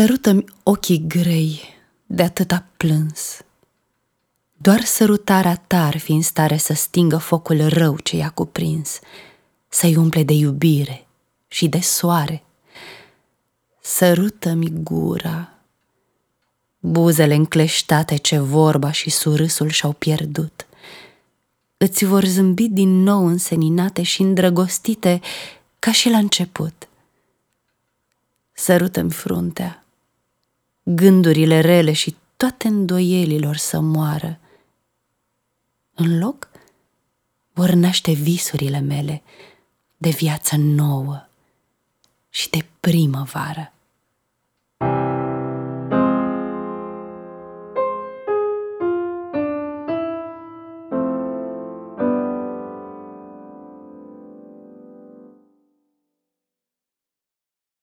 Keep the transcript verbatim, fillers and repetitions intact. Sărută-mi ochii grei de atâta plâns. Doar sărutarea ta ar fi în stare să stingă focul rău ce i-a cuprins, să-i umple de iubire și de soare. Sărută-mi gura, buzele încleștate ce vorba și surâsul și-au pierdut. Îți vor zâmbi din nou înseninate și îndrăgostite ca și la început. Sărută-mi fruntea, gândurile rele și toate îndoielilor să moară. În loc, vor naște visurile mele de viață nouă și de primăvară.